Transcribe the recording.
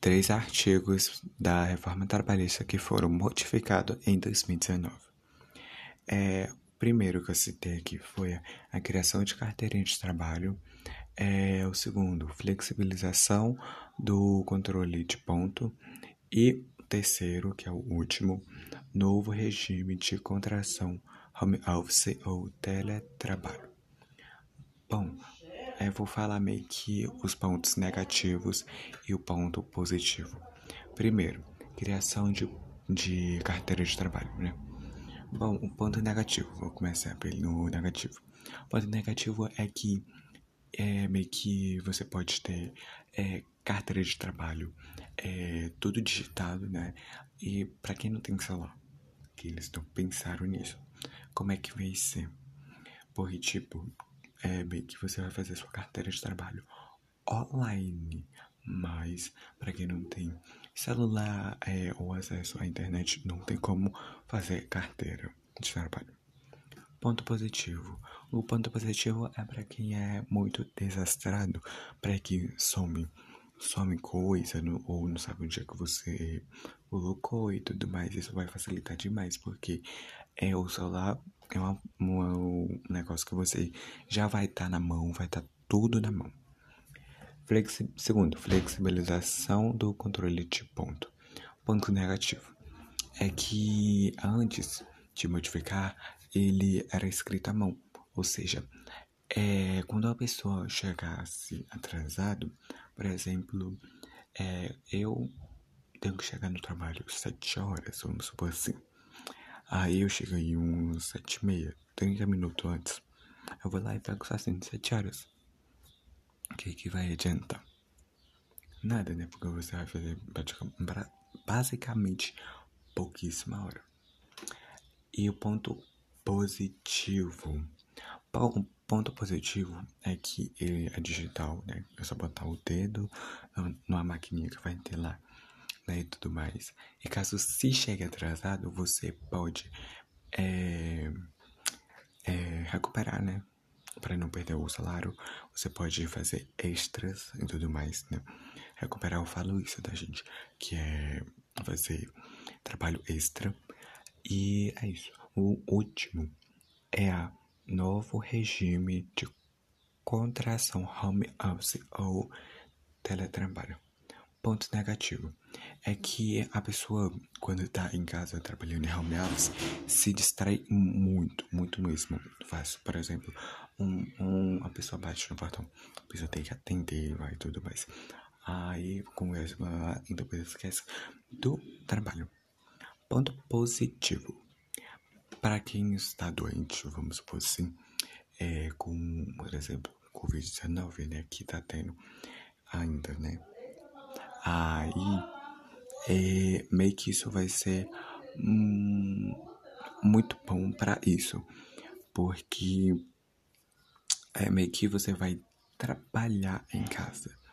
3 artigos da reforma trabalhista que foram modificados em 2019. O primeiro que eu citei aqui foi a criação de carteirinha de trabalho. O segundo, flexibilização do controle de ponto. E o terceiro, que é o último, novo regime de contratação, home office ou teletrabalho. Bom, eu vou falar meio que os pontos negativos e o ponto positivo. Primeiro, criação de carteira de trabalho, né? Bom, o ponto negativo, vou começar pelo negativo. O ponto negativo é que meio que você pode ter carteira de trabalho tudo digitado, né? E pra quem não tem celular, que eles não pensaram nisso, como é que vai ser? Porque, tipo, bem que você vai fazer sua carteira de trabalho online, mas para quem não tem celular ou acesso à internet, não tem como fazer carteira de trabalho. Ponto positivo. O ponto positivo é para quem é muito desastrado, para quem some coisa ou não sabe onde é que você colocou e tudo mais. Isso vai facilitar demais, porque o celular é um negócio que você já vai estar na mão, vai estar tudo na mão. Segundo, flexibilização do controle de ponto. Ponto negativo é que antes de modificar, ele era escrito à mão. Ou seja, quando a pessoa chegasse atrasado, por exemplo, eu tenho que chegar no trabalho 7 horas, vamos supor assim. Aí eu cheguei uns 7h30, 30 minutos antes. Eu vou lá e pego o assinante 7 horas. O que vai adiantar? Nada, né? Porque você vai fazer basicamente pouquíssima hora. E o ponto positivo. O ponto positivo é que ele é digital, né? É só botar o dedo numa maquininha que vai ter lá, né, e tudo mais. E caso se chegue atrasado, você pode recuperar, né? Para não perder o salário, você pode fazer extras e tudo mais, né? Recuperar, eu falo isso, tá, gente? Que é fazer trabalho extra. E é isso. O último é a novo regime de contratação, home office ou teletrabalho. Ponto negativo é que a pessoa, quando está em casa trabalhando em home office, se distrai muito, muito mesmo. Faço, por exemplo, a pessoa bate no portão, a pessoa tem que atender e tudo mais. Aí, conversa, então a pessoa esquece do trabalho. Ponto positivo. Para quem está doente, vamos supor assim, com, por exemplo, Covid-19, né, que está tendo ainda, né? Aí, meio que isso vai ser muito bom pra isso, porque meio que você vai trabalhar em casa.